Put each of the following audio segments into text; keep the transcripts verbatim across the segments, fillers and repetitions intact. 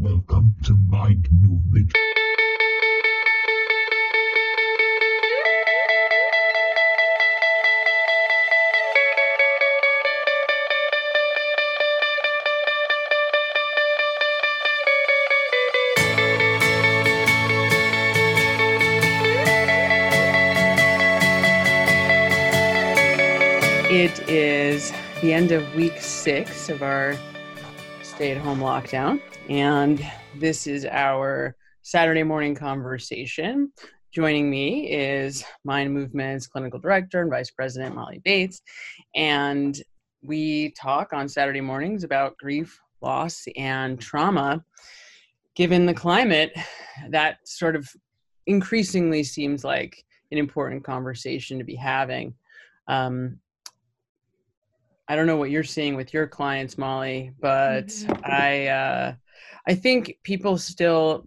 Welcome to Mynd Mvmt. It is the end of week six of our stay-at-home lockdown, and this is our Saturday morning conversation. Joining me is Mynd Mvmt's clinical director and vice president, Molly Bates, and we talk on Saturday mornings about grief, loss, and trauma. Given the climate, that sort of increasingly seems like an important conversation to be having. Um, I don't know what you're seeing with your clients, Molly, but mm-hmm. I uh, I think people still,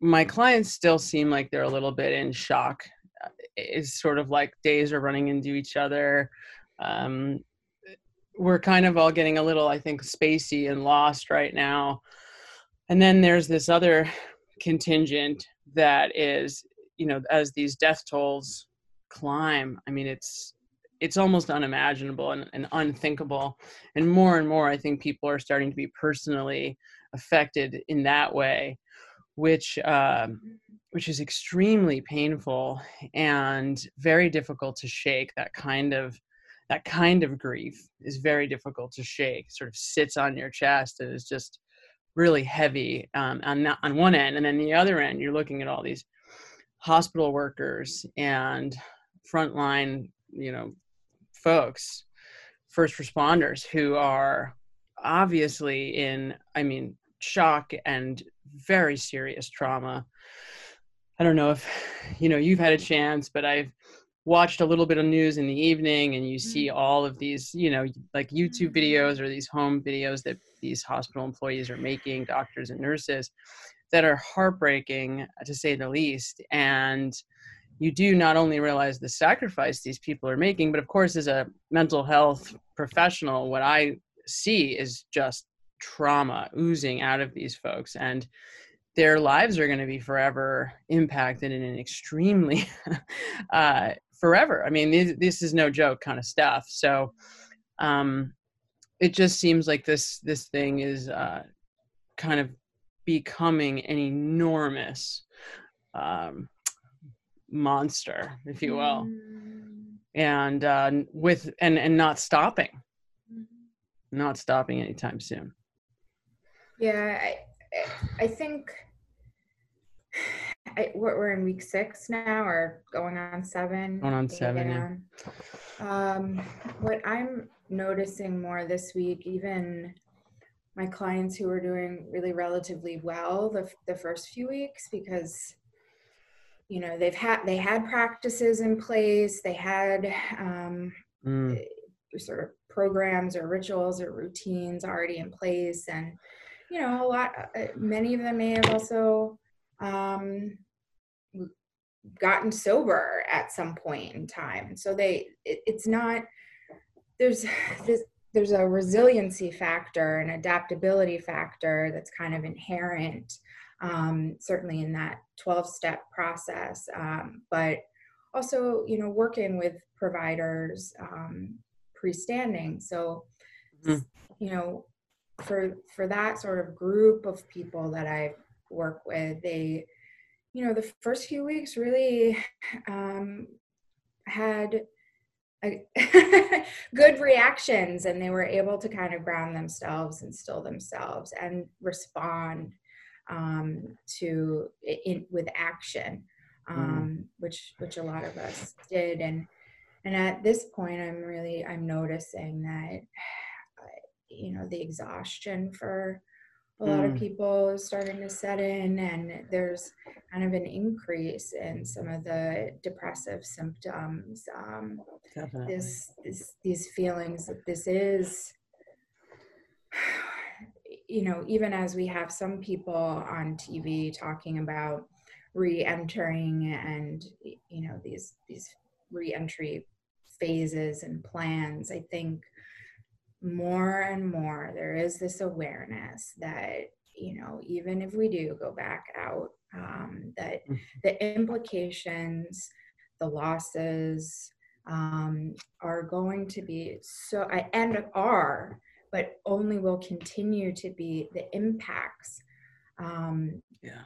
my clients still seem like they're a little bit in shock. It's sort of like days are running into each other. Um, we're kind of all getting a little, I think, spacey and lost right now. And then there's this other contingent that is, you know, as these death tolls climb, I mean, it's, it's almost unimaginable and, and unthinkable. And more and more, I think people are starting to be personally affected in that way, which uh, which is extremely painful and very difficult to shake. That kind of that kind of grief is very difficult to shake, sort of sits on your chest and is just really heavy um, on, that, on one end. And then the other end, you're looking at all these hospital workers and frontline, you know, folks, first responders who are obviously in, I mean, shock and very serious trauma. I don't know if, you know, you've had a chance, but I've watched a little bit of news in the evening and you see all of these, you know, like YouTube videos or these home videos that these hospital employees are making, doctors and nurses, that are heartbreaking to say the least. And you do not only realize the sacrifice these people are making, but of course, as a mental health professional, what I see is just trauma oozing out of these folks, and their lives are going to be forever impacted in an extremely uh, forever. I mean, this, this is no joke kind of stuff. So um, it just seems like this, this thing is uh, kind of becoming an enormous um monster, if you will, mm. and uh with and and not stopping not stopping anytime soon. Yeah, I I think I what we're in week six now, or going on seven going on seven yeah. On. Um what I'm noticing more this week, even my clients who are doing really relatively well the the first few weeks, because you know, they've had, they had practices in place. They had um, mm. sort of programs or rituals or routines already in place. And, you know, a lot, many of them may have also um, gotten sober at some point in time. So they, it, it's not, there's this, there's a resiliency factor and adaptability factor that's kind of inherent, Um, certainly in that twelve-step process, um, but also, you know, working with providers um, pre-standing. So, mm-hmm. you know, for for that sort of group of people that I work with, they, you know, the first few weeks really um, had a good reactions, and they were able to kind of ground themselves and still themselves and respond um, to in, with action, um, mm. which, which a lot of us did. And, and at this point, I'm really, I'm noticing that, you know, the exhaustion for a mm. lot of people is starting to set in, and there's kind of an increase in some of the depressive symptoms. Um, Definitely. this, this, these feelings that this is, you know, even as we have some people on T V talking about re-entering and, you know, these these re-entry phases and plans, I think more and more there is this awareness that, you know, even if we do go back out, um, that the implications, the losses um, are going to be so, and are, but only will continue to be the impacts. Um, yeah.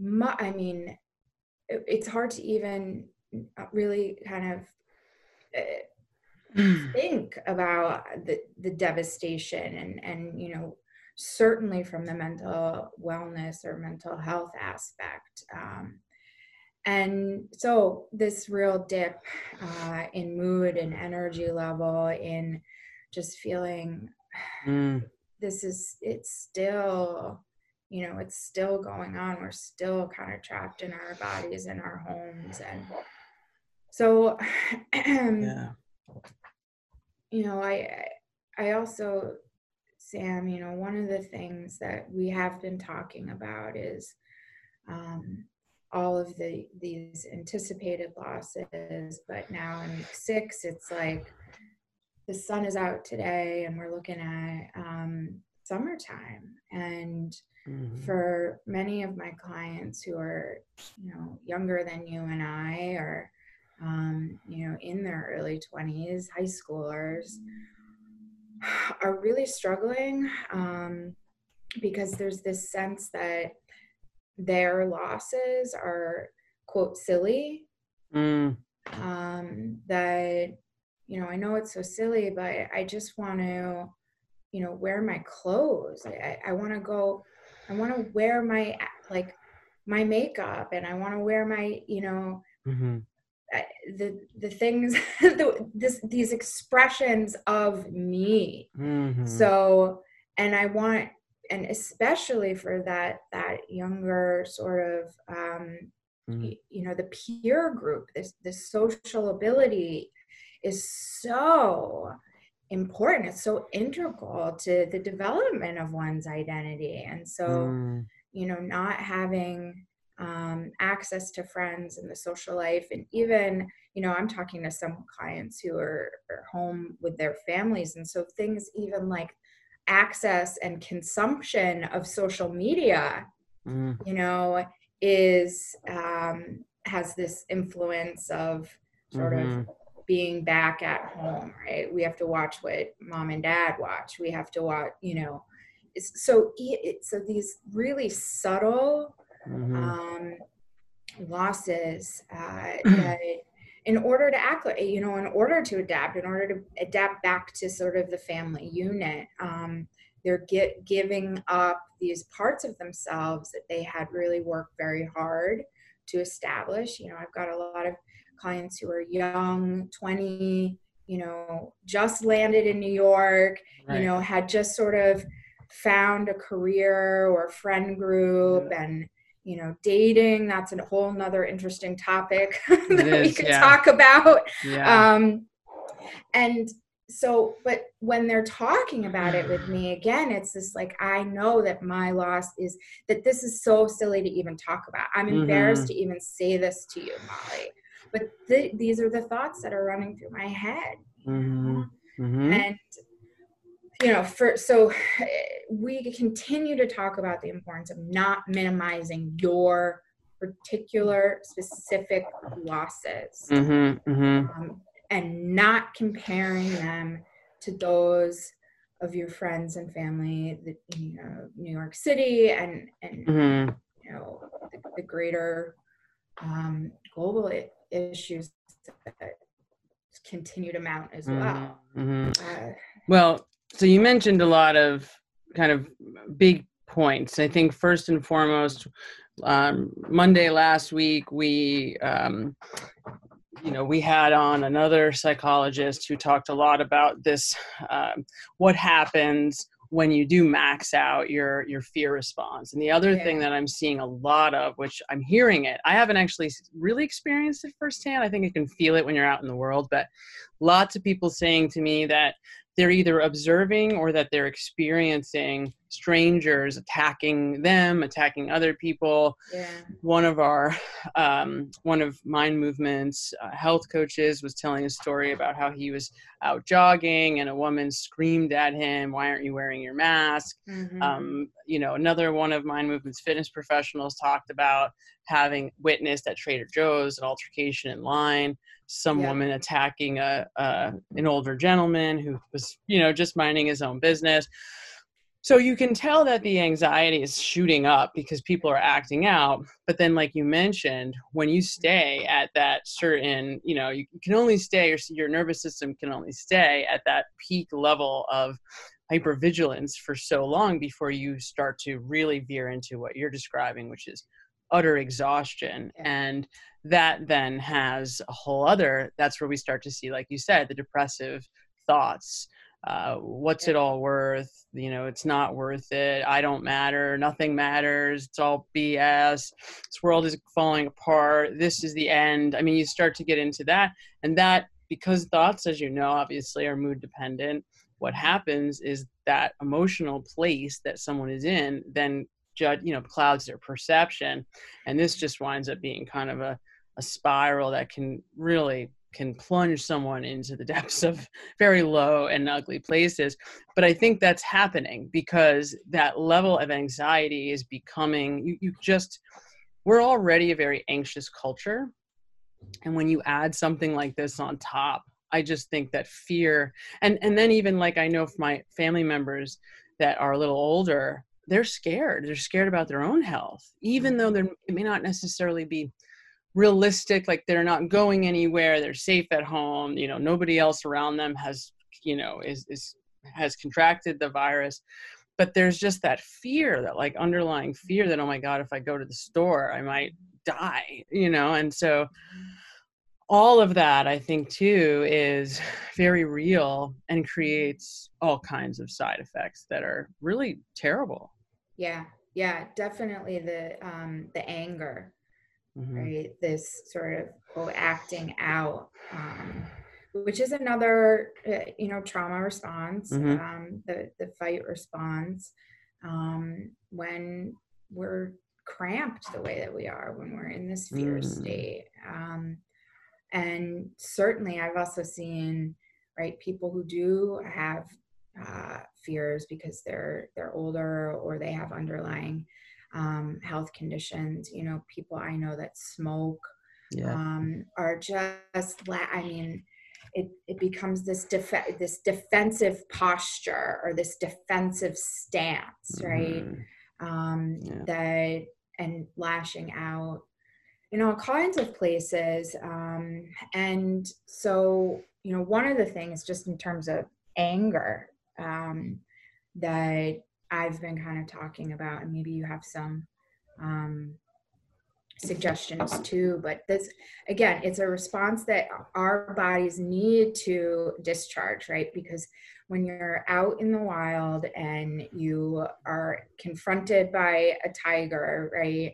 My, I mean, it, it's hard to even really kind of uh, mm. think about the, the devastation and, and, you know, certainly from the mental wellness or mental health aspect. Um, and so this real dip uh, in mood and energy level, in just feeling mm. this is, it's still, you know, it's still going on. We're still kind of trapped in our bodies and our homes. And so, yeah. you know, I, I also, Sam, you know, one of the things that we have been talking about is um, all of the these anticipated losses, but now in week six, it's like the sun is out today and we're looking at um, summertime. And mm-hmm. for many of my clients who are, you know, younger than you and I, or, um, you know, in their early twenties, high schoolers, are really struggling um, because there's this sense that their losses are, quote, silly. Mm. Um, that, you know, I know it's so silly, but I just want to, you know, wear my clothes. I, I want to go, I want to wear my, like, my makeup, and I want to wear my, you know, mm-hmm. the the things the, this these expressions of me. Mm-hmm. So, and I want, and especially for that that younger sort of um mm-hmm. you know, the peer group, this this social ability is so important. It's so integral to the development of one's identity. And so mm-hmm. you know, not having um, access to friends and the social life. And even, you know, I'm talking to some clients who are, are home with their families. And so things even like access and consumption of social media, mm. you know, is, um, has this influence of sort mm-hmm. of being back at home, right? We have to watch what mom and dad watch. We have to watch, you know, it's, so, it, so these really subtle Mm-hmm. um, losses, uh, that in order to act, you know, in order to adapt, in order to adapt back to sort of the family unit, um, they're get, giving up these parts of themselves that they had really worked very hard to establish. You know, I've got a lot of clients who are young, twenty, you know, just landed in New York, right. you know, had just sort of found a career or friend group, yeah. and, you know, dating, that's a whole nother interesting topic that is, we could yeah. talk about. Yeah. Um, and so, but when they're talking about it with me, again, it's this, like, I know that my loss is that this is so silly to even talk about. I'm embarrassed mm-hmm. to even say this to you, Molly, but th- these are the thoughts that are running through my head. Mm-hmm. Mm-hmm. And, you know, for, so we continue to talk about the importance of not minimizing your particular specific losses, mm-hmm, mm-hmm. Um, and not comparing them to those of your friends and family, that, you know, New York City and, and mm-hmm. you know, the, the greater um, global I- issues that continue to mount as mm-hmm, well. Mm-hmm. Uh, well, so you mentioned a lot of kind of big points. I think first and foremost, um, Monday last week, we, um, you know, we had on another psychologist who talked a lot about this, um, what happens when you do max out your, your fear response. And the other yeah. thing that I'm seeing a lot of, which I'm hearing it, I haven't actually really experienced it firsthand. I think you can feel it when you're out in the world, but lots of people saying to me that they're either observing or that they're experiencing strangers attacking them, attacking other people. Yeah. One of our, um, one of Mind Movement's uh, health coaches was telling a story about how he was out jogging and a woman screamed at him, "Why aren't you wearing your mask?" Mm-hmm. Um, you know, another one of Mind Movement's fitness professionals talked about having witnessed at Trader Joe's an altercation in line, some yeah. woman attacking a, a an older gentleman who was, you know, just minding his own business. So you can tell that the anxiety is shooting up because people are acting out. But then, like you mentioned, when you stay at that certain, you know, you can only stay, your, your nervous system can only stay at that peak level of hypervigilance for so long before you start to really veer into what you're describing, which is utter exhaustion. And that then has a whole other, that's where we start to see, like you said, the depressive thoughts. Uh, what's it all worth? You know, it's not worth it. I don't matter. Nothing matters. It's all B S. This world is falling apart. This is the end. I mean, you start to get into that. And that, because thoughts, as you know, obviously are mood dependent, what happens is that emotional place that someone is in then, ju- you know, clouds their perception. And this just winds up being kind of a, a spiral that can really can plunge someone into the depths of very low and ugly places. But I think that's happening because that level of anxiety is becoming, you, you just, we're already a very anxious culture. And when you add something like this on top, I just think that fear, and, and then even like I know from my family members that are a little older, they're scared. They're scared about their own health, even though there it may not necessarily be realistic, like they're not going anywhere, they're safe at home, you know, nobody else around them has, you know, is, is has contracted the virus, but there's just that fear, that like underlying fear that, oh my God, if I go to the store, I might die, you know? And so all of that, I think too, is very real and creates all kinds of side effects that are really terrible. Yeah. Yeah, definitely the, um, the anger. Mm-hmm. Right, this sort of oh, acting out, um, which is another, uh, you know, trauma response, mm-hmm. um, the the fight response, um, when we're cramped the way that we are, when we're in this fear mm. state, um, and certainly I've also seen right people who do have uh, fears because they're they're older or they have underlying Um, health conditions, you know, people I know that smoke yeah. um, are just, la- I mean, it, it becomes this def- this defensive posture or this defensive stance, right? Mm-hmm. Um, yeah. That, and lashing out in all kinds of places. Um, and so, you know, one of the things just in terms of anger um, that I've been kind of talking about, and maybe you have some um, suggestions too, but this, again, it's a response that our bodies need to discharge, right? Because when you're out in the wild and you are confronted by a tiger, right?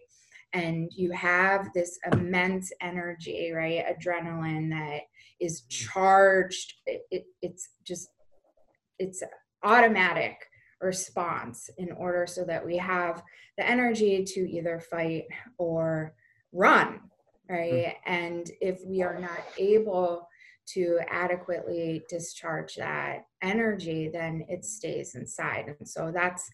And you have this immense energy, right? Adrenaline that is charged. It, it, it's just, it's automatic response in order so that we have the energy to either fight or run, right? Mm-hmm. And if we are not able to adequately discharge that energy, then it stays inside. And so that's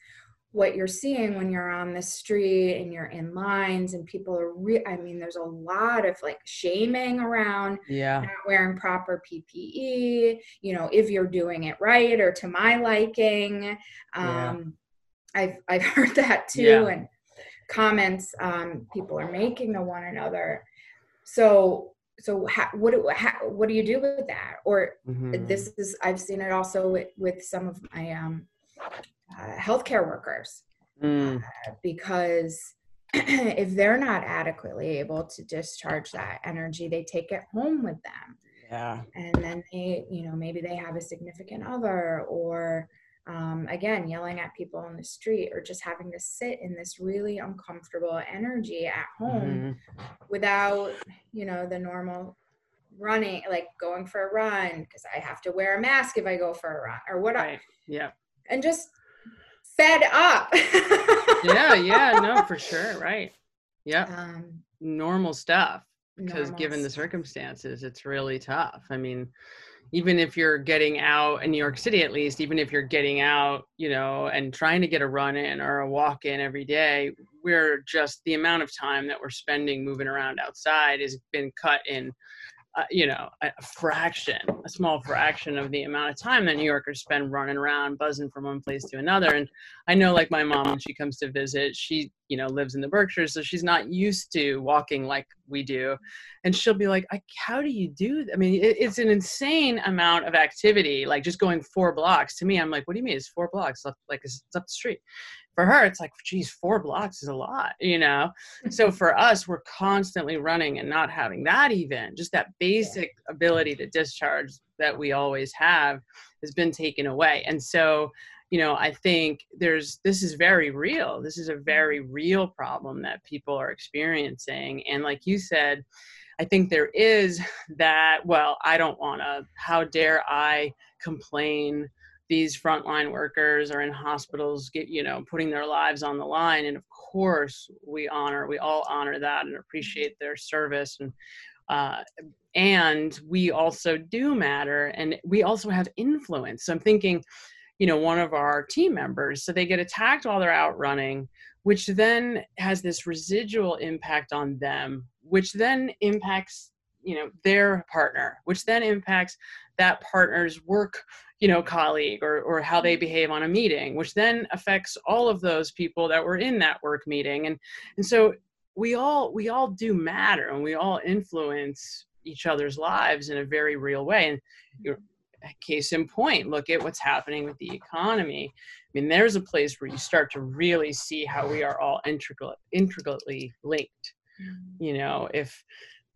what you're seeing when you're on the street and you're in lines and people are re- I mean, there's a lot of like shaming around yeah. not wearing proper P P E, you know, if you're doing it right or to my liking. Um, yeah. I've, I've heard that too. Yeah. And comments um, people are making to one another. So, so how, what, do, how, what do you do with that? Or mm-hmm. this is, I've seen it also with, with some of my, um, Uh, healthcare workers, mm. uh, because if they're not adequately able to discharge that energy, they take it home with them. Yeah. And then they, you know, maybe they have a significant other or, um, again, yelling at people on the street or just having to sit in this really uncomfortable energy at home mm-hmm. without, you know, the normal running, like going for a run, because I have to wear a mask if I go for a run or whatever. Right. Yeah. And just fed up. yeah. Yeah. No, for sure. Right. Yeah. Um, normal stuff. Because given the circumstances, it's really tough. I mean, even if you're getting out in New York City, at least, even if you're getting out, you know, and trying to get a run in or a walk in every day, we're just, the amount of time that we're spending moving around outside has been cut in, uh, you know, a fraction, a small fraction of the amount of time that New Yorkers spend running around, buzzing from one place to another. And I know, like my mom, when she comes to visit, she, you know, lives in the Berkshires, so she's not used to walking like we do. And she'll be like, I, how do you do that? I mean, it, it's an insane amount of activity, like just going four blocks. To me, I'm like, what do you mean it's four blocks? Like, it's up the street. For her, it's like, geez, four blocks is a lot, you know? So for us, we're constantly running and not having that even, just that basic ability to discharge that we always have has been taken away. And so, you know, I think there's, this is very real. This is a very real problem that people are experiencing. And like you said, I think there is that, well, I don't want to, how dare I complain? These frontline workers are in hospitals, get, you know, putting their lives on the line. And of course we honor, we all honor that and appreciate their service. And, uh, and we also do matter, and we also have influence. So I'm thinking, you know, one of our team members, so they get attacked while they're out running, which then has this residual impact on them, which then impacts, you know, their partner, which then impacts that partner's work, you know, colleague, or, or how they behave on a meeting, which then affects all of those people that were in that work meeting. And, and so we all, we all do matter, and we all influence each other's lives in a very real way. And you're, case in point, look at what's happening with the economy. I mean, there's a place where you start to really see how we are all integral, intricately linked. You know, if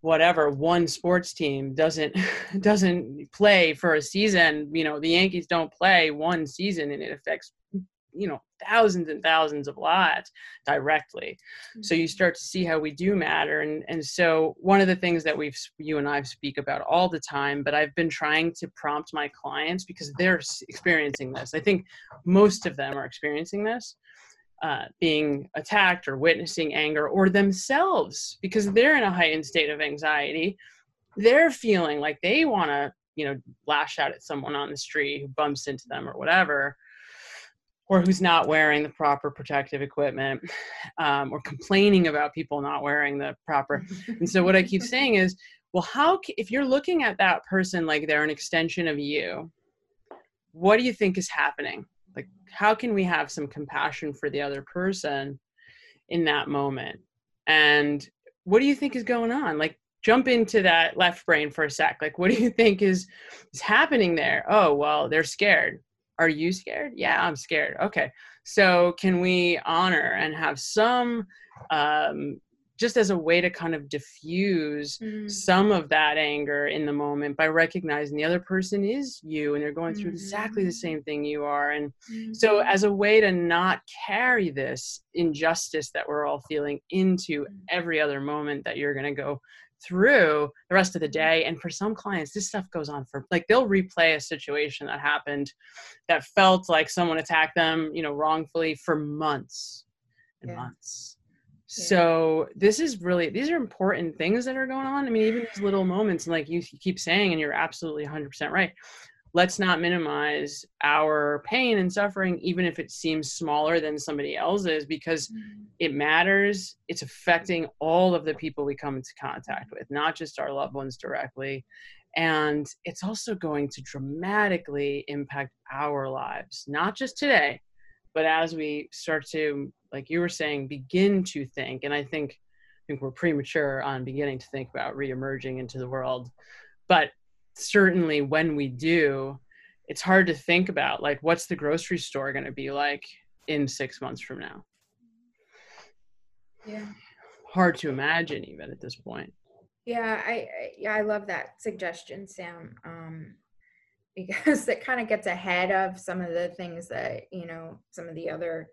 whatever one sports team doesn't doesn't play for a season, you know, the Yankees don't play one season, and it affects, you know, thousands and thousands of lives directly. Mm-hmm. So you start to see how we do matter. And, and so one of the things that we've, you and I speak about all the time, but I've been trying to prompt my clients, because they're experiencing this. I think most of them are experiencing this, uh, being attacked or witnessing anger, or themselves, because they're in a heightened state of anxiety. They're feeling like they want to, you know, lash out at someone on the street who bumps into them or whatever, or who's not wearing the proper protective equipment, um, or complaining about people not wearing the proper. And so what I keep saying is, well, how, if you're looking at that person like they're an extension of you, what do you think is happening? Like, how can we have some compassion for the other person in that moment? And what do you think is going on? Like, jump into that left brain for a sec. Like, what do you think is, is happening there? Oh, well, they're scared. Are you scared? Yeah, I'm scared. Okay. So can we honor and have some, um, just as a way to kind of diffuse mm. some of that anger in the moment, by recognizing the other person is you, and they're going through mm. exactly the same thing you are. And mm. so as a way to not carry this injustice that we're all feeling into every other moment that you're going to go through the rest of the day. And for some clients, this stuff goes on for, like, they'll replay a situation that happened that felt like someone attacked them, you know, wrongfully, for months and yeah. months. Yeah. So this is really, these are important things that are going on. I mean, even these little moments, and like you keep saying, and you're absolutely one hundred percent right. Let's not minimize our pain and suffering, even if it seems smaller than somebody else's, because mm-hmm. it matters. It's affecting all of the people we come into contact with, not just our loved ones directly. And it's also going to dramatically impact our lives, not just today, but as we start to, like you were saying, begin to think. And I think, I think we're premature on beginning to think about reemerging into the world, but certainly when we do, it's hard to think about, like, what's the grocery store going to be like in six months from now? Yeah. Hard to imagine even at this point. Yeah. I, I, yeah, I love that suggestion, Sam, um, because it kind of gets ahead of some of the things that, you know, some of the other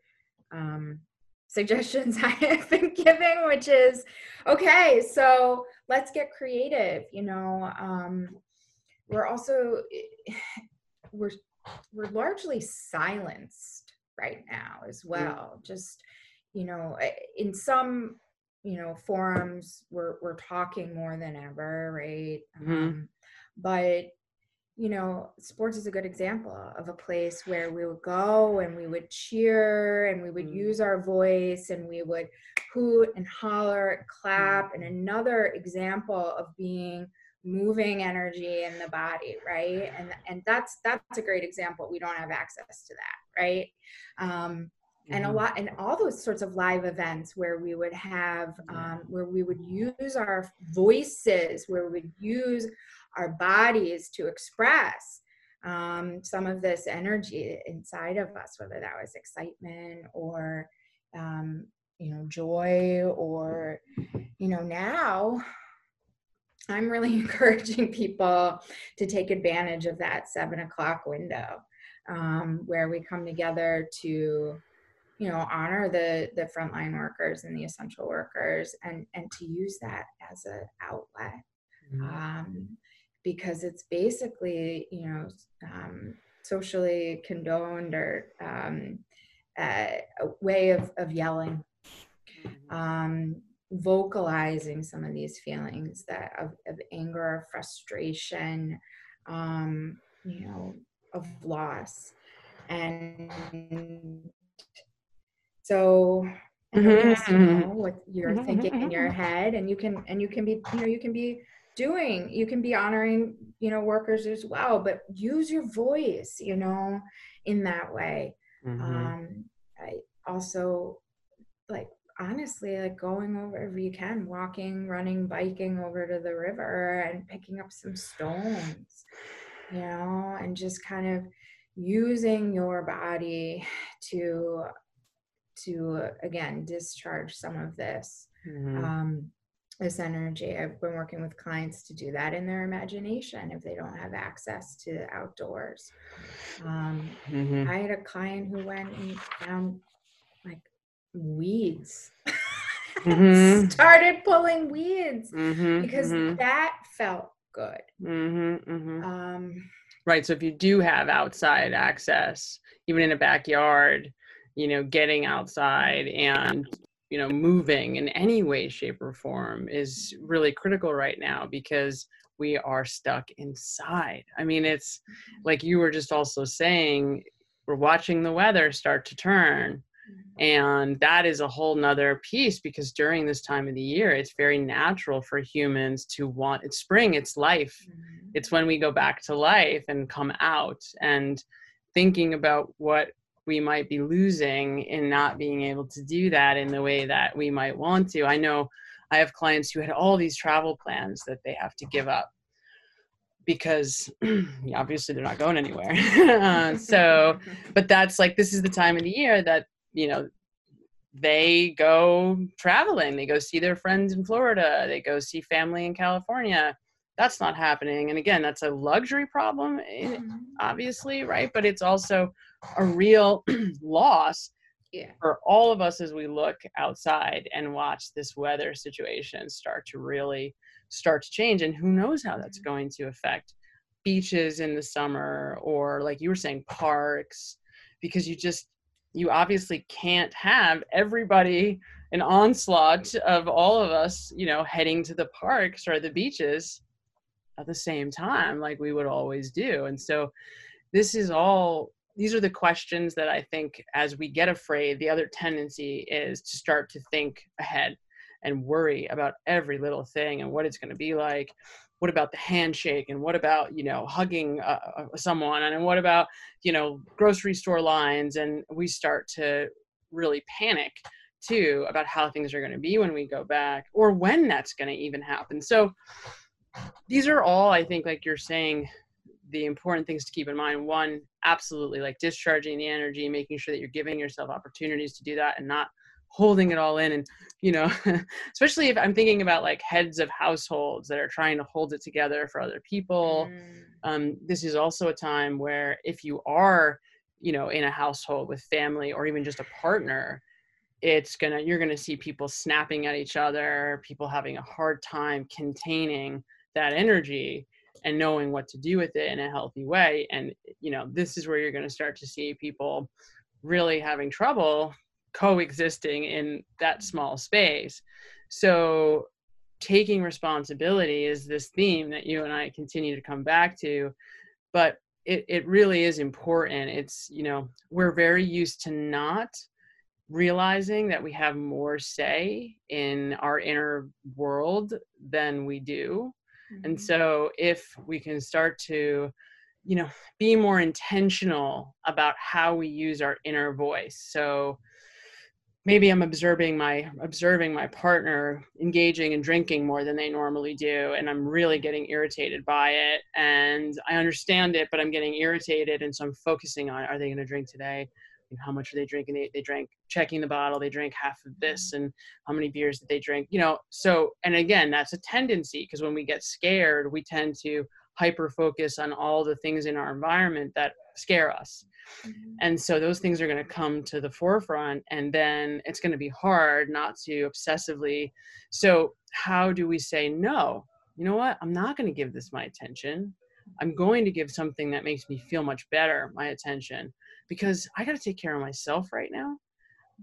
um, suggestions I have been giving, which is, okay, so let's get creative. You know, um, we're also, we're, we're largely silenced right now as well. Just, you know, in some, you know, forums, we're, we're talking more than ever, right? Mm-hmm. Um, but, you know, sports is a good example of a place where we would go and we would cheer and we would use our voice and we would hoot and holler and clap. And another example of being moving energy in the body, right? And and that's that's a great example. We don't have access to that, right? Um, and a lot, and all those sorts of live events where we would have, um, where we would use our voices, where we would use our bodies to express um, some of this energy inside of us, whether that was excitement or, um, you know, joy or, you know, now I'm really encouraging people to take advantage of that seven o'clock window um, where we come together to, you know, honor the the frontline workers and the essential workers, and, and to use that as an outlet. Um, because it's basically, you know, um, socially condoned or um, uh, a way of, of yelling, um, vocalizing some of these feelings that of, of anger, frustration, um, you know, of loss. And so... And mm-hmm. you know what you're mm-hmm. thinking mm-hmm. in your head, and you can and you can be you know you can be doing you can be honoring you know workers as well, but use your voice you know in that way. Mm-hmm. Um, I also like honestly like going over if you can, walking, running, biking over to the river and picking up some stones, you know, and just kind of using your body to. to, uh, again, discharge some of this, mm-hmm. um, this energy. I've been working with clients to do that in their imagination if they don't have access to outdoors. Um, mm-hmm. I had a client who went and found like weeds, mm-hmm. started pulling weeds mm-hmm. because mm-hmm. that felt good. Mm-hmm. Mm-hmm. Um, right. So if you do have outside access, even in a backyard, you know, getting outside and, you know, moving in any way, shape or form is really critical right now because we are stuck inside. I mean, it's like you were just also saying, we're watching the weather start to turn. And that is a whole nother piece because during this time of the year, it's very natural for humans to want, it's spring, it's life. It's when we go back to life and come out and thinking about what we might be losing in not being able to do that in the way that we might want to. I know I have clients who had all these travel plans that they have to give up because obviously they're not going anywhere. uh, so, but that's like, this is the time of the year that, you know, they go traveling, they go see their friends in Florida, they go see family in California. That's not happening. And again, that's a luxury problem, obviously, right? But it's also a real loss yeah. for all of us as we look outside and watch this weather situation start to really start to change. And who knows how that's going to affect beaches in the summer or like you were saying, parks, because you just, you obviously can't have everybody, an onslaught of all of us, you know, heading to the parks or the beaches at the same time, like we would always do. And so this is all, these are the questions that I think as we get afraid, the other tendency is to start to think ahead and worry about every little thing and what it's going to be like. What about the handshake? And what about, you know, hugging uh, someone? And what about, you know, grocery store lines? And we start to really panic too about how things are going to be when we go back or when that's going to even happen. So these are all, I think, like you're saying, the important things to keep in mind. One, absolutely, like discharging the energy, making sure that you're giving yourself opportunities to do that and not holding it all in. And, you know, especially if I'm thinking about like heads of households that are trying to hold it together for other people. Mm. Um, this is also a time where if you are, you know, in a household with family or even just a partner, it's gonna, you're gonna see people snapping at each other, people having a hard time containing that energy and knowing what to do with it in a healthy way. And, you know, this is where you're gonna start to see people really having trouble coexisting in that small space. So taking responsibility is this theme that you and I continue to come back to, but it, it really is important. It's, you know, we're very used to not realizing that we have more say in our inner world than we do. Mm-hmm. And so if we can start to, you know, be more intentional about how we use our inner voice. So maybe I'm observing my observing my partner engaging in drinking more than they normally do, and I'm really getting irritated by it. And I understand it, but I'm getting irritated, and so I'm focusing on, are they going to drink today? And how much are they drinking? They, they drank, checking the bottle, they drank half of this, and how many beers did they drink? You know, so, and again, that's a tendency, because when we get scared, we tend to hyper-focus on all the things in our environment that scare us. Mm-hmm. And so those things are going to come to the forefront, and then it's going to be hard not to obsessively. So how do we say, no, you know what? I'm not going to give this my attention. I'm going to give something that makes me feel much better my attention, because I got to take care of myself right now.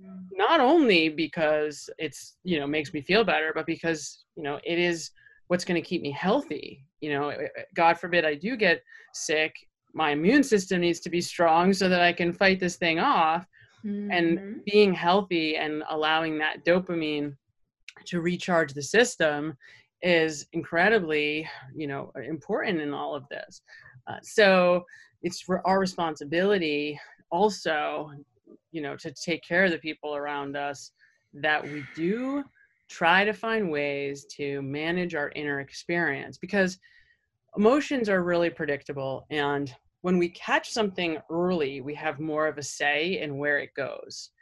Mm-hmm. Not only because it's, you know, makes me feel better, but because, you know, it is what's going to keep me healthy. You know, God forbid I do get sick, my immune system needs to be strong so that I can fight this thing off. Mm-hmm. And being healthy and allowing that dopamine to recharge the system is incredibly, you know, important in all of this. Uh, so it's for our responsibility also, you know, to take care of the people around us, that we do try to find ways to manage our inner experience, because emotions are really predictable. And when we catch something early, we have more of a say in where it goes.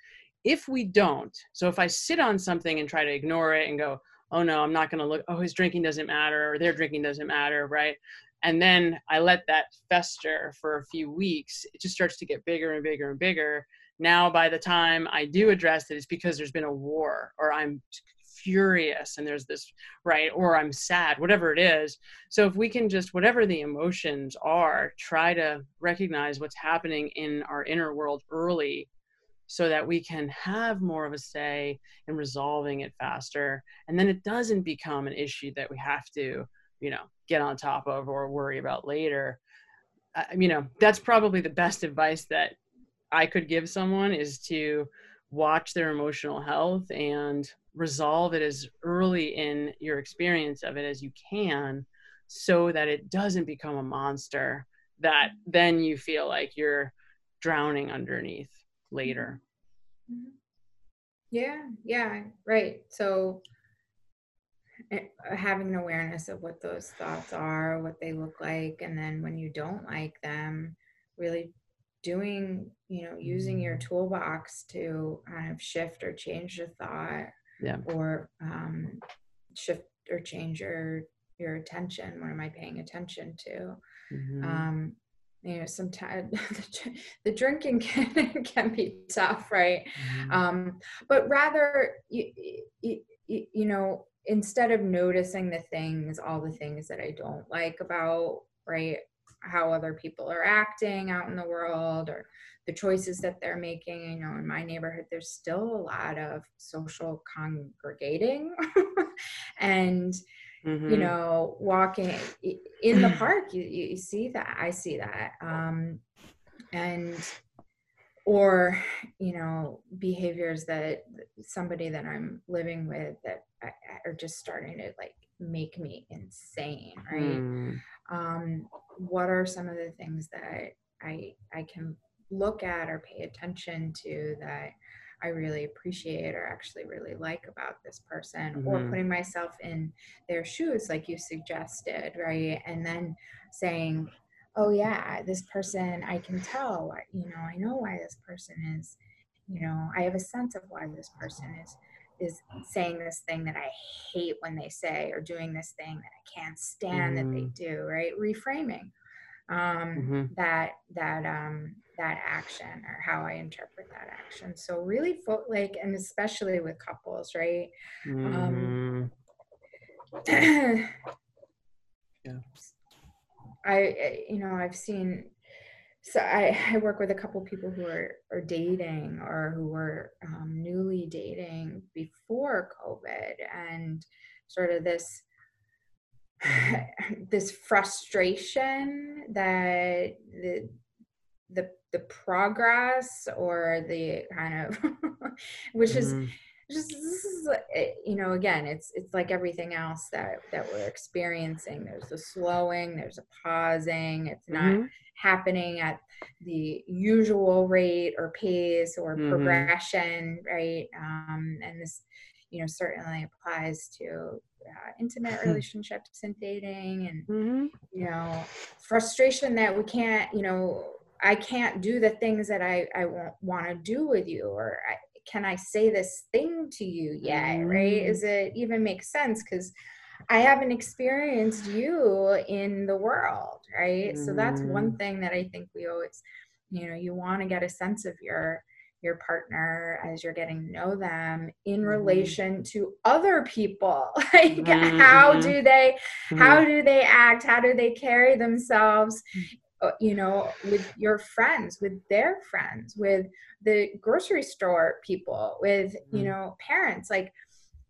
If we don't, so if I sit on something and try to ignore it and go, oh no, I'm not going to look, oh, his drinking doesn't matter, or their drinking doesn't matter, right? And then I let that fester for a few weeks, it just starts to get bigger and bigger and bigger. Now, by the time I do address it, it's because there's been a war, or I'm furious and there's this, right? Or I'm sad, whatever it is. So if we can just, whatever the emotions are, try to recognize what's happening in our inner world early, so that we can have more of a say in resolving it faster. And then it doesn't become an issue that we have to, you know, get on top of or worry about later. Uh, you know, that's probably the best advice that I could give someone, is to watch their emotional health and resolve it as early in your experience of it as you can, so that it doesn't become a monster that then you feel like you're drowning underneath later. Yeah, yeah, right. So having an awareness of what those thoughts are, what they look like, and then when you don't like them, really doing, you know, using your toolbox to kind of shift or change the thought, yeah. or um, shift or change your your attention. What am I paying attention to? Mm-hmm. Um, you know, sometimes the, the drinking can, can be tough, right? Mm-hmm. Um, but rather, you, you, you know, instead of noticing the things, all the things that I don't like about, right, how other people are acting out in the world, or the choices that they're making, you know, in my neighborhood, there's still a lot of social congregating and, mm-hmm. you know, walking in the park, you, you see that, I see that. Um, and, or, you know, behaviors that somebody that I'm living with that are just starting to like make me insane, right? Mm. Um, what are some of the things that I, I can look at or pay attention to that I really appreciate or actually really like about this person, mm-hmm. or putting myself in their shoes, like you suggested, right? And then saying, oh yeah, this person, I can tell, you know, I know why this person is, you know, I have a sense of why this person is, is saying this thing that I hate when they say, or doing this thing that I can't stand mm-hmm. that they do, right? Reframing um, mm-hmm. that, that, um, that action or how I interpret that action. So really, fo- like, and especially with couples, right? Mm-hmm. Um, yeah. I, you know, I've seen, so I, I work with a couple people who are, are dating or who were um, newly dating before COVID, and sort of this, this frustration that the, the, the progress or the kind of, which mm-hmm. is just, this is, you know, again, it's, it's like everything else that, that we're experiencing. There's a slowing, there's a pausing. It's not mm-hmm. happening at the usual rate or pace or mm-hmm. progression. Right. Um, and this, you know, certainly applies to uh, intimate relationships and dating, and, mm-hmm. you know, frustration that we can't, you know, I can't do the things that I, I want to do with you, or I, can I say this thing to you yet? Mm-hmm. Right. Does it even make sense? Cause I haven't experienced you in the world. Right. Mm-hmm. So that's one thing that I think we always, you know, you want to get a sense of your, your partner as you're getting to know them in relation to other people. Like mm-hmm. how do they, how do they act? How do they carry themselves, you know, with your friends, with their friends, with the grocery store people, with, you know, parents. Like,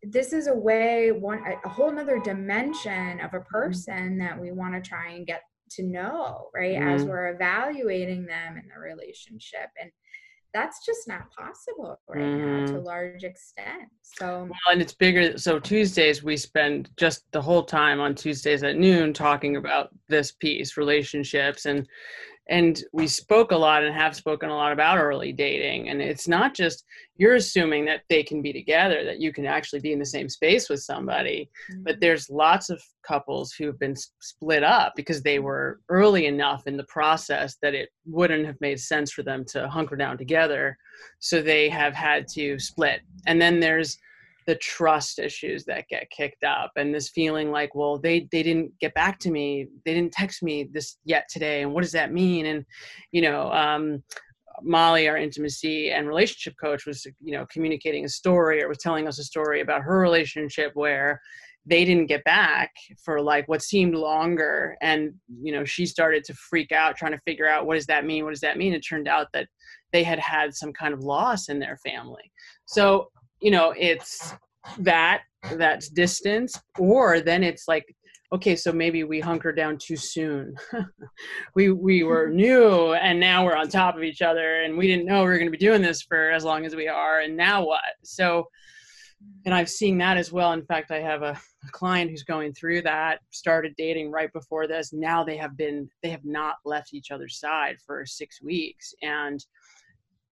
this is a way, one, a whole nother dimension of a person that we want to try and get to know, right? Mm-hmm. As we're evaluating them in the relationship. And that's just not possible right mm. now to a large extent. So, well, and it's bigger. So Tuesdays, we spend just the whole time on Tuesdays at noon talking about this piece, relationships. And, and we spoke a lot and have spoken a lot about early dating. And it's not just, you're assuming that they can be together, that you can actually be in the same space with somebody. Mm-hmm. But there's lots of couples who've been split up because they were early enough in the process that it wouldn't have made sense for them to hunker down together. So they have had to split. And then there's the trust issues that get kicked up, and this feeling like, well, they, they didn't get back to me. They didn't text me this yet today. And what does that mean? And, you know, um, Molly, our intimacy and relationship coach, was, you know, communicating a story, or was telling us a story about her relationship where they didn't get back for like what seemed longer. And, you know, she started to freak out trying to figure out, what does that mean? What does that mean? It turned out that they had had some kind of loss in their family. So, you know, it's that, that's distance, or then it's like, okay, so maybe we hunker down too soon. we we were new, and now we're on top of each other, and we didn't know we were going to be doing this for as long as we are, and now what? So, and I've seen that as well. In fact, I have a, a client who's going through that, started dating right before this. Now they have been, they have not left each other's side for six weeks. And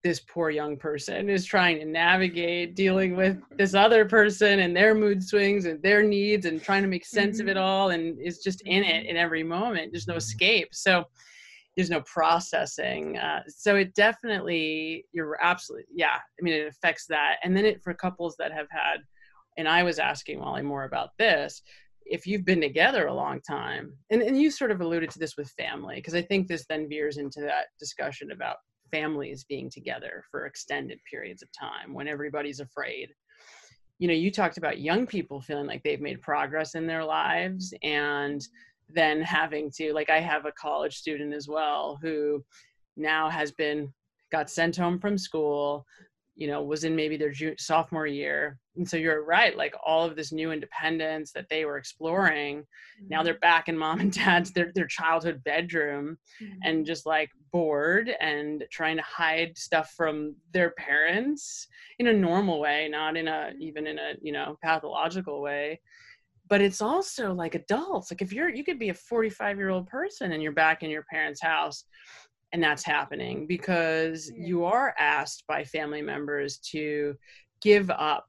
this poor young person is trying to navigate dealing with this other person and their mood swings and their needs, and trying to make sense mm-hmm. of it all, and is just in it in every moment. There's no escape. So there's no processing. Uh, so it definitely, you're absolutely, yeah. I mean, it affects that. And then it, for couples that have had, and I was asking Molly more about this, if you've been together a long time, and, and you sort of alluded to this with family, because I think this then veers into that discussion about families being together for extended periods of time when everybody's afraid. You know, you talked about young people feeling like they've made progress in their lives, and then having to, like, I have a college student as well who now has been, got sent home from school, you know, was in maybe their junior, sophomore year. And so you're right, like all of this new independence that they were exploring, mm-hmm. now they're back in mom and dad's, their, their childhood bedroom, mm-hmm. and just like bored and trying to hide stuff from their parents in a normal way, not in a, even in a, you know, pathological way. But it's also like adults, like if you're, you could be a forty-five year old person and you're back in your parents' house, and that's happening because yeah. you are asked by family members to give up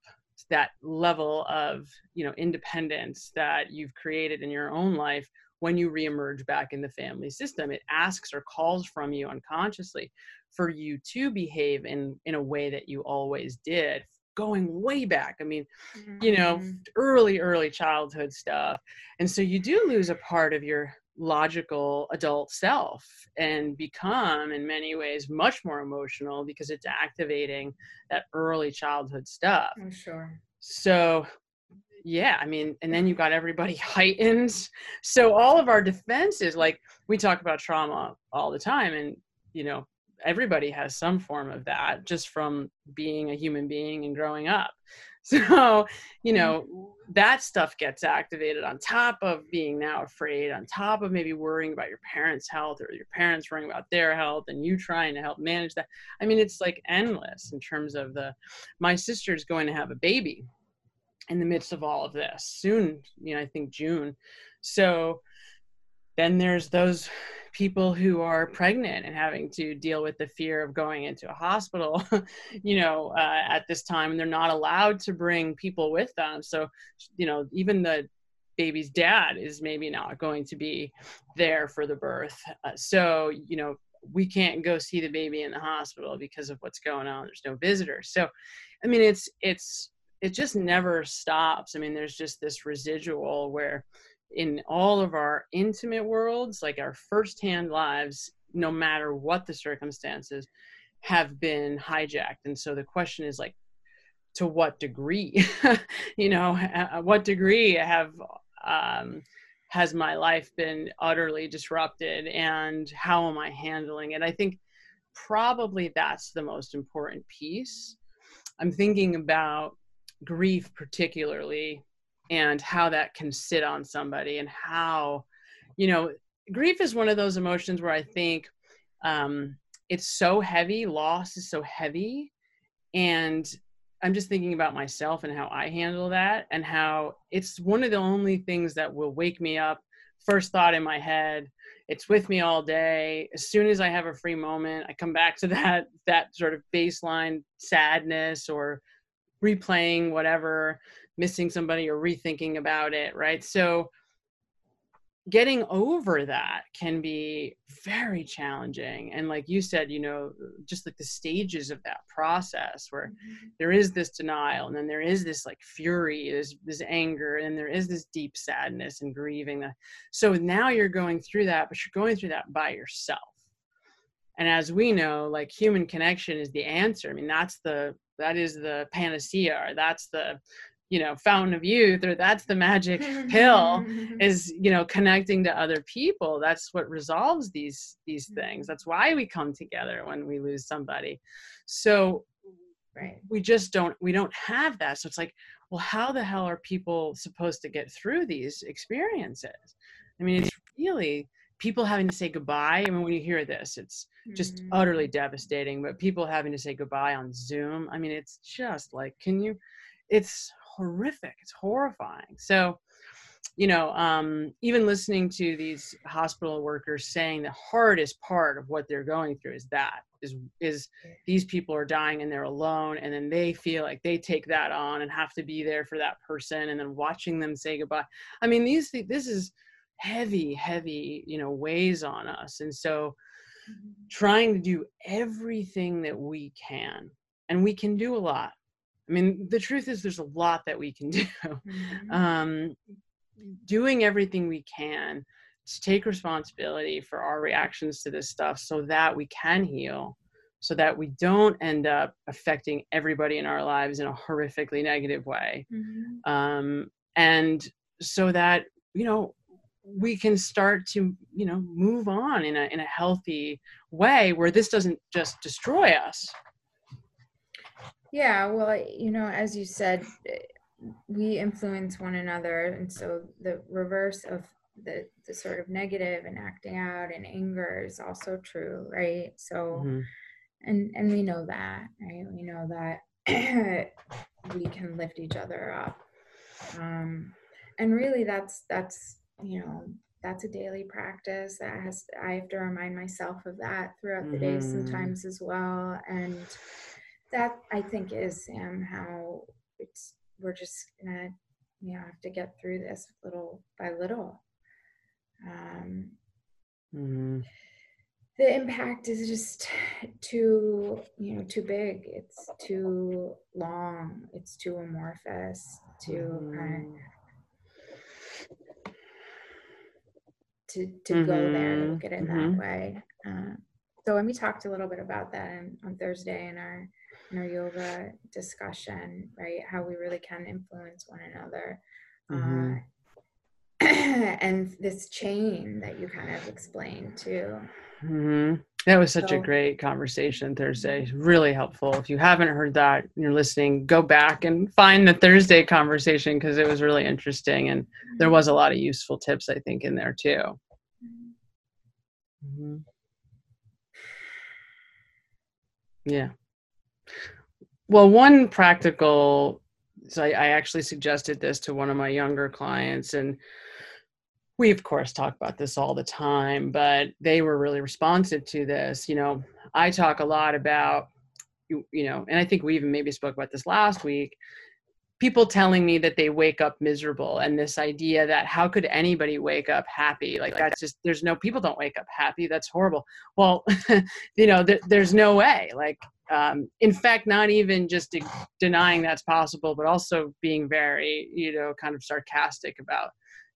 that level of, you know, independence that you've created in your own life when you reemerge back in the family system. It asks or calls from you unconsciously for you to behave in, in a way that you always did, going way back. I mean, mm-hmm. you know, early, early childhood stuff. And so you do lose a part of your logical adult self and become in many ways much more emotional because it's activating that early childhood stuff. I'm sure. So yeah, I mean, and then you've got everybody heightened. So all of our defenses, like we talk about trauma all the time, and you know, everybody has some form of that just from being a human being and growing up. So, you know, that stuff gets activated on top of being now afraid, on top of maybe worrying about your parents' health or your parents worrying about their health and you trying to help manage that. I mean, it's like endless in terms of the, my sister's going to have a baby in the midst of all of this soon, you know, I think June. So then there's those people who are pregnant and having to deal with the fear of going into a hospital, you know, uh, at this time, and they're not allowed to bring people with them. So, you know, even the baby's dad is maybe not going to be there for the birth. Uh, so, you know, we can't go see the baby in the hospital because of what's going on. There's no visitors. So, I mean, it's, it's, it just never stops. I mean, there's just this residual where, in all of our intimate worlds, like our firsthand lives, no matter what the circumstances, have been hijacked. And so the question is, like, to what degree, you know, uh, what degree have, um, has my life been utterly disrupted, and how am I handling it? I think probably that's the most important piece. I'm thinking about grief particularly, and how that can sit on somebody, and how, you know, grief is one of those emotions where I think um, it's so heavy, loss is so heavy. And I'm just thinking about myself and how I handle that, and how it's one of the only things that will wake me up, first thought in my head. It's with me all day. As soon as I have a free moment, I come back to that, that sort of baseline sadness, or replaying whatever, missing somebody or rethinking about it, right? So getting over that can be very challenging. And like you said, you know, just like the stages of that process where mm-hmm. there is this denial, and then there is this like fury, this, this anger, and there is this deep sadness and grieving. So now you're going through that, but you're going through that by yourself. And as we know, like, human connection is the answer. I mean, that's the, that is the panacea, or that's the, you know, fountain of youth, or that's the magic pill, is, you know, connecting to other people. That's what resolves these, these things. That's why we come together when we lose somebody. So right. we just don't, we don't have that. So it's like, well, how the hell are people supposed to get through these experiences? I mean, it's really people having to say goodbye. I mean, when you hear this, it's just mm-hmm. utterly devastating, but people having to say goodbye on Zoom. I mean, it's just like, can you, it's horrific. It's horrifying. So, you know, um, even listening to these hospital workers saying the hardest part of what they're going through is that, is, is these people are dying and they're alone. And then they feel like they take that on and have to be there for that person. And then watching them say goodbye. I mean, these, th- this is heavy, heavy, you know, weighs on us. And so trying to do everything that we can, and we can do a lot. I mean, the truth is there's a lot that we can do. Mm-hmm. Um, doing everything we can to take responsibility for our reactions to this stuff so that we can heal, so that we don't end up affecting everybody in our lives in a horrifically negative way. Mm-hmm. Um, and so that, you know, we can start to, you know, move on in a, in a healthy way where this doesn't just destroy us. Yeah, well, you know, as you said, we influence one another. And so the reverse of the, the sort of negative and acting out and anger is also true, right? So, mm-hmm. and, and we know that, right? We know that we can lift each other up. Um, and really that's, that's, you know, that's a daily practice that has, I have to remind myself of that throughout mm-hmm. the day sometimes as well. And that, I think, is Sam, how it's, we're just gonna, you know, have to get through this little by little. Um, mm-hmm. The impact is just too, you know, too big. It's too long. It's too amorphous. Too mm-hmm. uh, to to mm-hmm. go there and look at it mm-hmm. that way. Uh, so when we talked a little bit about that on, on Thursday in our in our yoga discussion, right? How we really can influence one another. Mm-hmm. Uh, and this chain that you kind of explained too. Mm-hmm. That was such so, a great conversation Thursday. Really helpful. If you haven't heard that and you're listening, go back and find the Thursday conversation because it was really interesting. And there was a lot of useful tips, I think, in there too. Mm-hmm. Yeah. Well, one practical, so I, I actually suggested this to one of my younger clients, and we, of course, talk about this all the time, but they were really responsive to this. You know, I talk a lot about, you, you know, and I think we even maybe spoke about this last week, people telling me that they wake up miserable, and this idea that how could anybody wake up happy? Like, that's just, there's no, people don't wake up happy. That's horrible. Well, you know, th- there's no way. Like, um, in fact, not even just de- denying that's possible, but also being very, you know, kind of sarcastic about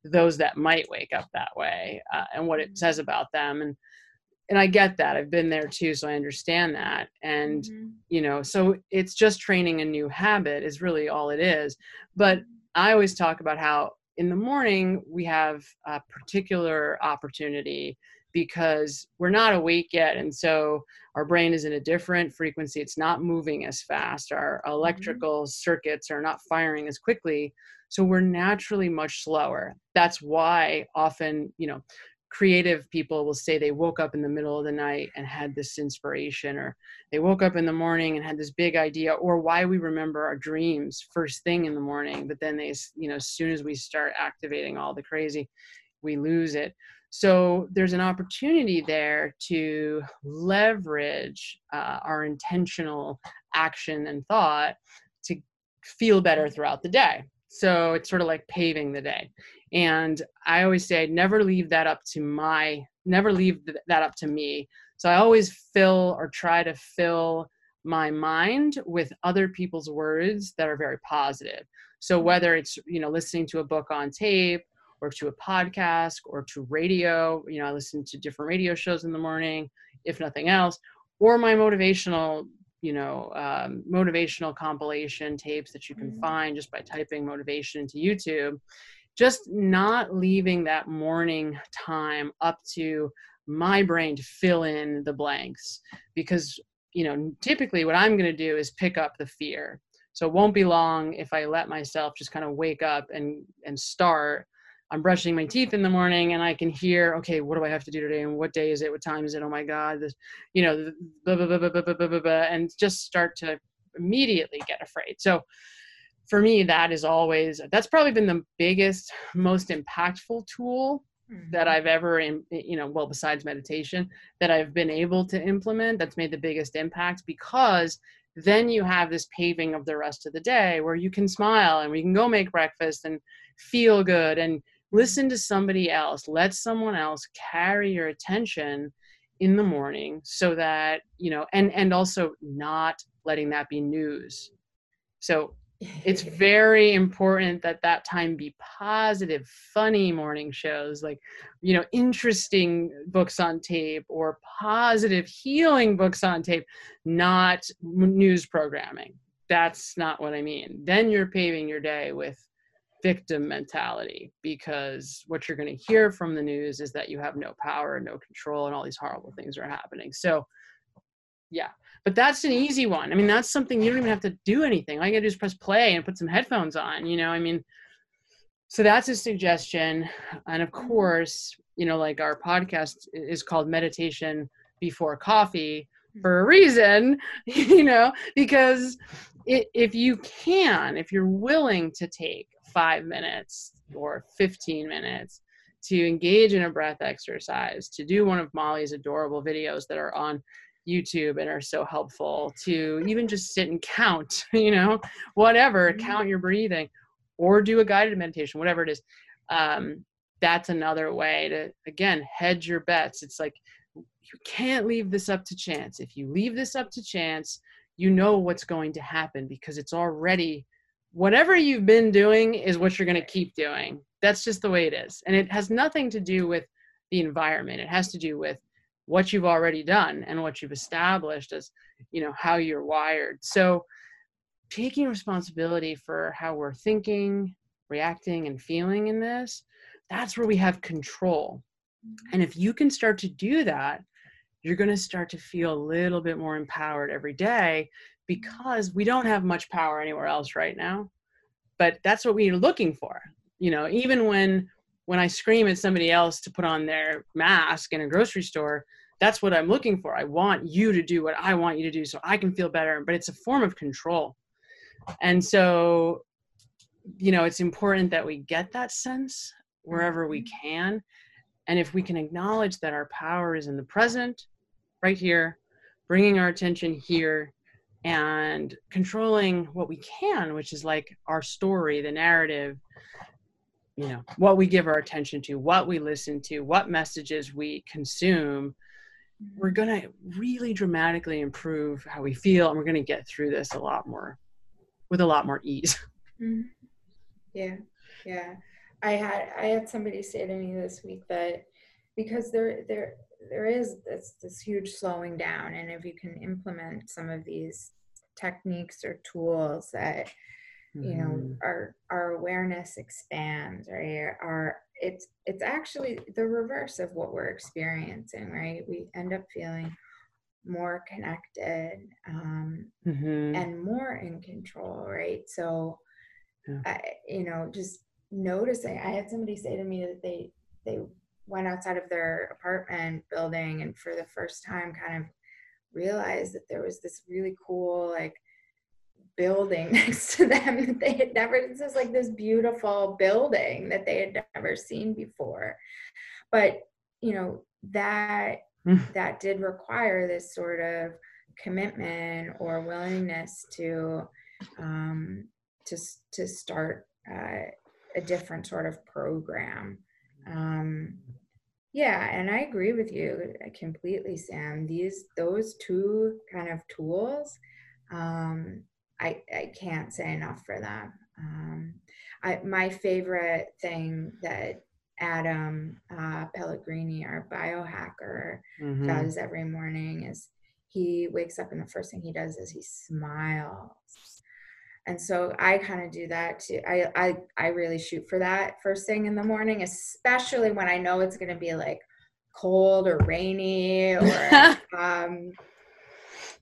those that might wake up that way uh, and what it says about them. And, and I get that. I've been there too. So I understand that. And, mm-hmm. you know, so it's just training a new habit is really all it is. But I always talk about how in the morning we have a particular opportunity because we're not awake yet. And so our brain is in a different frequency. It's not moving as fast. Our electrical mm-hmm. circuits are not firing as quickly. So we're naturally much slower. That's why often, you know, creative people will say they woke up in the middle of the night and had this inspiration, or they woke up in the morning and had this big idea, or why we remember our dreams first thing in the morning. But then they, you know, as soon as we start activating all the crazy, we lose it. So there's an opportunity there to leverage uh, our intentional action and thought to feel better throughout the day. So it's sort of like paving the day. And I always say, I'd never leave that up to my, never leave th- that up to me. So I always fill or try to fill my mind with other people's words that are very positive. So whether it's, you know, listening to a book on tape, or to a podcast, or to radio, you know, I listen to different radio shows in the morning, if nothing else, or my motivational, you know, um, motivational compilation tapes that you can mm-hmm. find just by typing motivation into YouTube, just not leaving that morning time up to my brain to fill in the blanks. Because, you know, typically what I'm going to do is pick up the fear. So it won't be long if I let myself just kind of wake up and, and start. I'm brushing my teeth in the morning and I can hear, okay, what do I have to do today? And what day is it? What time is it? Oh my God, this, you know, blah, blah, blah, blah, blah, blah, blah, blah, blah, and just start to immediately get afraid. So for me, that is always, that's probably been the biggest, most impactful tool mm-hmm. that I've ever, you know, well, besides meditation, that I've been able to implement, that's made the biggest impact, because then you have this paving of the rest of the day where you can smile and we can go make breakfast and feel good and listen to somebody else, let someone else carry your attention in the morning, so that, you know, and, and also not letting that be news. So it's very important that that time be positive, funny morning shows, like, you know, interesting books on tape or positive healing books on tape, not news programming. That's not what I mean. Then you're paving your day with victim mentality, because what you're going to hear from the news is that you have no power and no control and all these horrible things are happening. So yeah, but that's an easy one. I mean, that's something you don't even have to do anything. All you gotta do is press play and put some headphones on, you know, I mean, so that's a suggestion. And of course, you know, like our podcast is called Meditation Before Coffee for a reason, you know, because it, if you can, if you're willing to take five minutes or fifteen minutes to engage in a breath exercise, to do one of Molly's adorable videos that are on YouTube and are so helpful, to even just sit and count, you know, whatever, count your breathing, or do a guided meditation, whatever it is. Um, that's another way to, again, hedge your bets. It's like, you can't leave this up to chance. If you leave this up to chance, you know what's going to happen, because it's already, whatever you've been doing is what you're going to keep doing. That's just the way it is. And it has nothing to do with the environment. It has to do with what you've already done and what you've established as, you know, how you're wired. So taking responsibility for how we're thinking, reacting, and feeling in this, that's where we have control. And if you can start to do that, you're going to start to feel a little bit more empowered every day, because we don't have much power anywhere else right now. But that's what we're looking for. You know, even when, when I scream at somebody else to put on their mask in a grocery store, that's what I'm looking for. I want you to do what I want you to do so I can feel better. But it's a form of control. And so, you know, it's important that we get that sense wherever we can. And if we can acknowledge that our power is in the present, right here, bringing our attention here, and controlling what we can, which is like our story, the narrative, you know, what we give our attention to, what we listen to, what messages we consume, we're going to really dramatically improve how we feel. And we're going to get through this a lot more, with a lot more ease. Mm-hmm. Yeah. Yeah. I had, I had somebody say to me this week that because there, there, there is this, this huge slowing down. And if you can implement some of these techniques or tools that, you know, mm. our, our awareness expands, right? Our, it's, it's actually the reverse of what we're experiencing, right? We end up feeling more connected, um, mm-hmm. and more in control, right? So, yeah. I, you know, just noticing, I had somebody say to me that they, they went outside of their apartment building and for the first time kind of realized that there was this really cool, like, building next to them that they had never, it's just like this beautiful building that they had never seen before. But, you know, that, mm. that did require this sort of commitment or willingness to, um, to, to start uh, a different sort of program. Um, yeah. And I agree with you completely, Sam. These, those two kind of tools, um, I, I can't say enough for them. Um, I, my favorite thing that Adam uh, Pellegrini, our biohacker, mm-hmm. does every morning is he wakes up and the first thing he does is he smiles. And so I kind of do that too. I, I, I really shoot for that first thing in the morning, especially when I know it's going to be like cold or rainy or, um,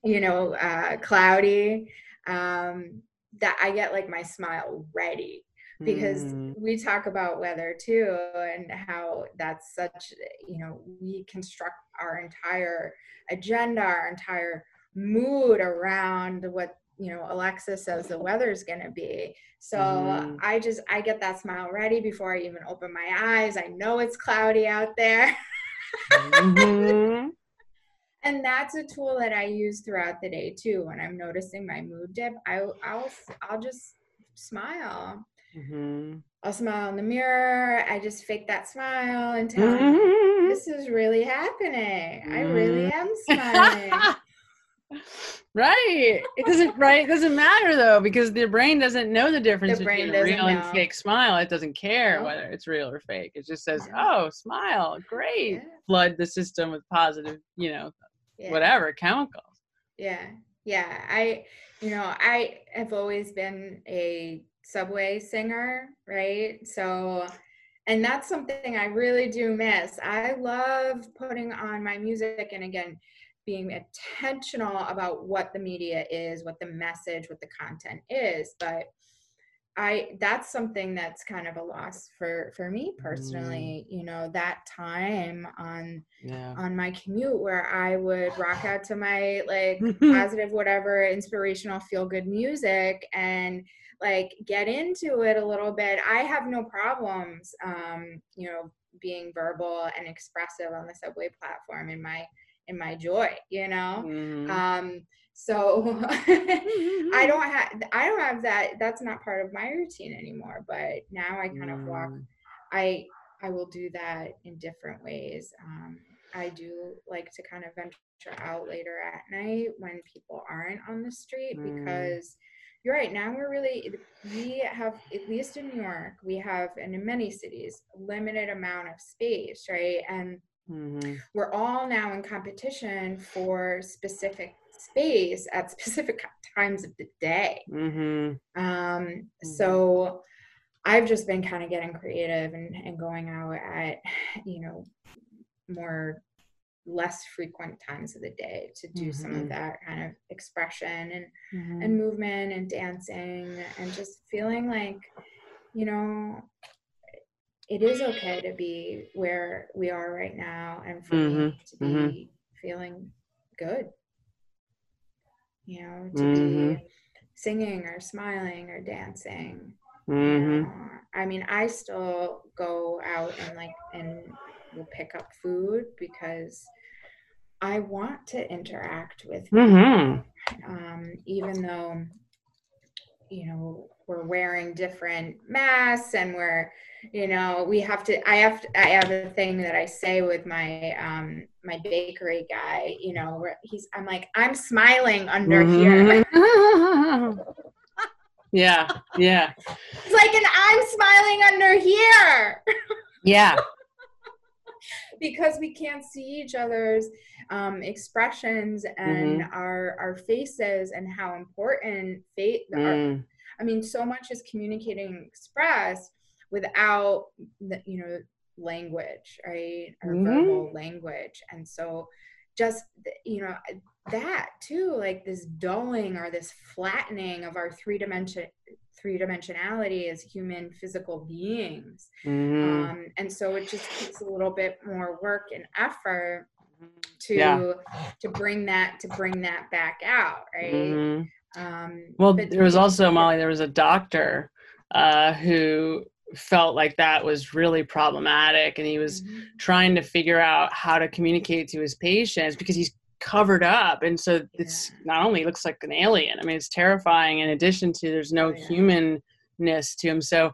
you know, uh, cloudy. Um, that I get like my smile ready, because mm. we talk about weather too, and how that's such, you know, we construct our entire agenda, our entire mood around what, you know, Alexa says the weather's going to be. So mm. I just, I get that smile ready before I even open my eyes. I know it's cloudy out there. mm-hmm. And that's a tool that I use throughout the day too. When I'm noticing my mood dip, I, I'll I'll just smile. Mm-hmm. I'll smile in the mirror. I just fake that smile and tell mm-hmm. this is really happening. Mm-hmm. I really am smiling. Right. It doesn't. Right. It doesn't matter though, because the brain doesn't know the difference the between a real know. and fake smile. It doesn't care no. whether it's real or fake. It just says, "Oh, smile, great." Yeah. Flood the system with positive, you know. Yeah. Whatever chemicals. Yeah. Yeah. I, you know, I have always been a subway singer, right? So, and that's something I really do miss. I love putting on my music and again, being intentional about what the media is, what the message, what the content is. But I, that's something that's kind of a loss for, for me personally, mm. you know, that time on, yeah. on my commute where I would rock out to my like positive, whatever, inspirational, feel good music and like get into it a little bit. I have no problems, um, you know, being verbal and expressive on the subway platform in my, in my joy, you know? Mm-hmm. Um, so I don't have, I don't have that. That's not part of my routine anymore, but now I kind mm. of walk, I, I will do that in different ways. Um, I do like to kind of venture out later at night when people aren't on the street, mm. because you're right. Now we're really, we have, at least in New York, we have, and in many cities, a limited amount of space, right? And mm-hmm. we're all now in competition for specific space at specific times of the day. Mm-hmm. Um, mm-hmm. So I've just been kind of getting creative and, and going out at, you know, more less frequent times of the day to do mm-hmm. some of that kind of expression and mm-hmm. and movement and dancing and just feeling like, you know, it is okay to be where we are right now and for mm-hmm. me to be mm-hmm. feeling good, you know, to mm-hmm. be singing or smiling or dancing. Mm-hmm. You know? I mean, I still go out and like and will pick up food because I want to interact with mm-hmm. people, um, even though, you know, we're wearing different masks and we're, you know, we have to, I have to, I have a thing that I say with my, um, my bakery guy, you know, where he's, I'm like, I'm smiling under mm-hmm. here. Yeah. Yeah. It's like an I'm smiling under here. Yeah. Because we can't see each other's um, expressions and mm-hmm. our our faces and how important faith. Mm. Are. I mean, so much is communicating express without the, you know, language, right? Or mm-hmm. verbal language, and so just you know that too, like this dulling or this flattening of our three dimension. three-dimensionality as human physical beings. Mm-hmm. Um, and so it just takes a little bit more work and effort to yeah. to bring that to bring that back out, right? Mm-hmm. Um, well, there was also, Molly, there was a doctor uh, who felt like that was really problematic, and he was mm-hmm. trying to figure out how to communicate to his patients because he's covered up, and so it's yeah. not only looks like an alien, I mean it's terrifying, in addition to there's no yeah. humanness to him. So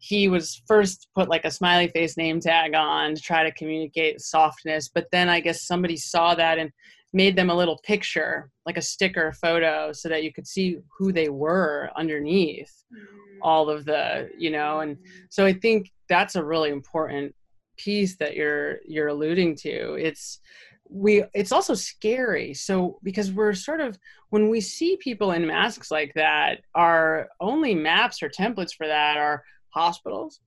he was first put like a smiley face name tag on to try to communicate softness, but then I guess somebody saw that and made them a little picture, like a sticker photo, so that you could see who they were underneath mm-hmm. all of the, you know, and so I think that's a really important piece that you're you're alluding to. It's we it's also scary, so because we're sort of, when we see people in masks like that, our only maps or templates for that are hospitals,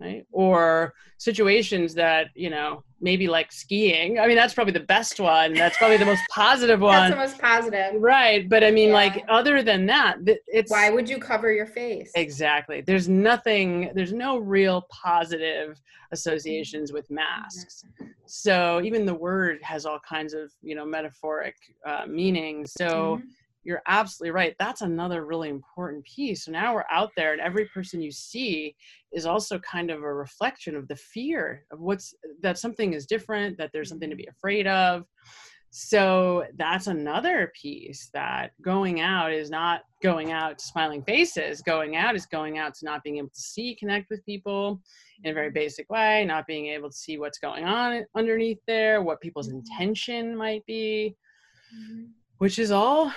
right, or situations that, you know, maybe like skiing. I mean, that's probably the best one, that's probably the most positive one. That's the most positive, right? But I mean yeah. like other than that, it's why would you cover your face? Exactly. There's nothing, there's no real positive associations with masks. So even the word has all kinds of, you know, metaphoric uh, meanings. So mm-hmm. you're absolutely right. That's another really important piece. So now we're out there, and every person you see is also kind of a reflection of the fear of what's, that something is different, that there's something to be afraid of. So that's another piece, that going out is not going out to smiling faces. Going out is going out to not being able to see, connect with people in a very basic way, not being able to see what's going on underneath there, what people's intention might be, mm-hmm. which is all,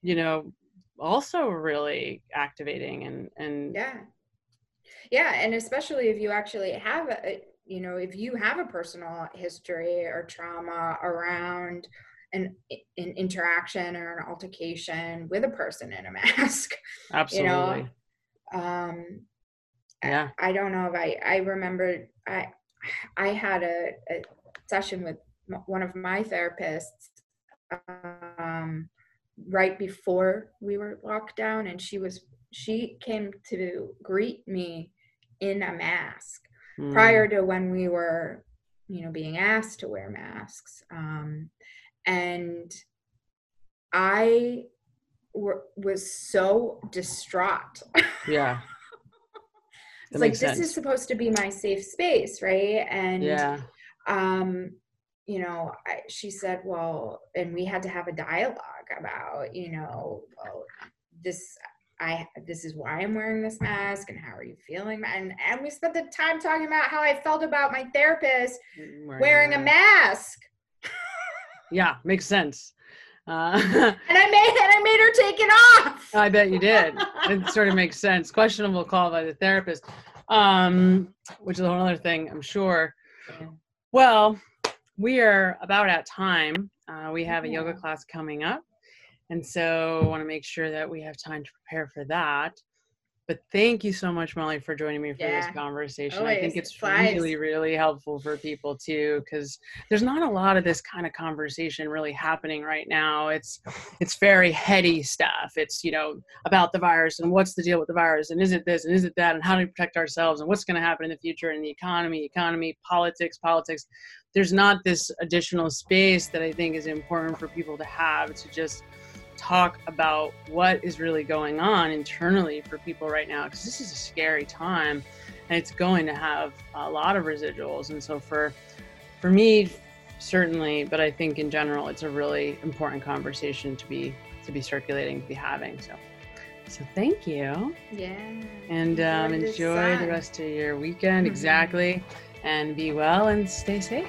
you know, also really activating and, and yeah. Yeah. And especially if you actually have a, you know, if you have a personal history or trauma around an, an interaction or an altercation with a person in a mask, absolutely. You know, um, yeah. I, I don't know if I, I remember I, I had a, a session with one of my therapists, um, right before we were locked down, and she was, she came to greet me in a mask mm. prior to when we were, you know, being asked to wear masks. Um, and I w- was so distraught. Yeah. It's like, this is supposed to be my safe space. Right. And, yeah. um, you know, I, she said, well, and we had to have a dialogue about, you know, well, this, I, this is why I'm wearing this mask, and how are you feeling? And and we spent the time talking about how I felt about my therapist wearing, wearing a mask. Yeah. Makes sense. Uh, and I made and I made her take it off. I bet you did. It sort of makes sense. Questionable call by the therapist, um, which is a whole other thing, I'm sure. Well, we are about at time. Uh, we have a yoga class coming up, and so I want to make sure that we have time to prepare for that. But thank you so much, Molly, for joining me for yeah. this conversation. Always. I think it's Flies. really, really helpful for people too, because there's not a lot of this kind of conversation really happening right now. It's, it's very heady stuff. It's, you know, about the virus and what's the deal with the virus and is it this and is it that and how do we protect ourselves and what's going to happen in the future and the economy, economy, politics, politics. There's not this additional space that I think is important for people to have to just talk about what is really going on internally for people right now, because this is a scary time and it's going to have a lot of residuals. And so for for me certainly, but I think in general it's a really important conversation to be to be circulating, to be having. So so thank you. Yeah. And um, enjoy the rest of your weekend. Mm-hmm. Exactly. And be well and stay safe.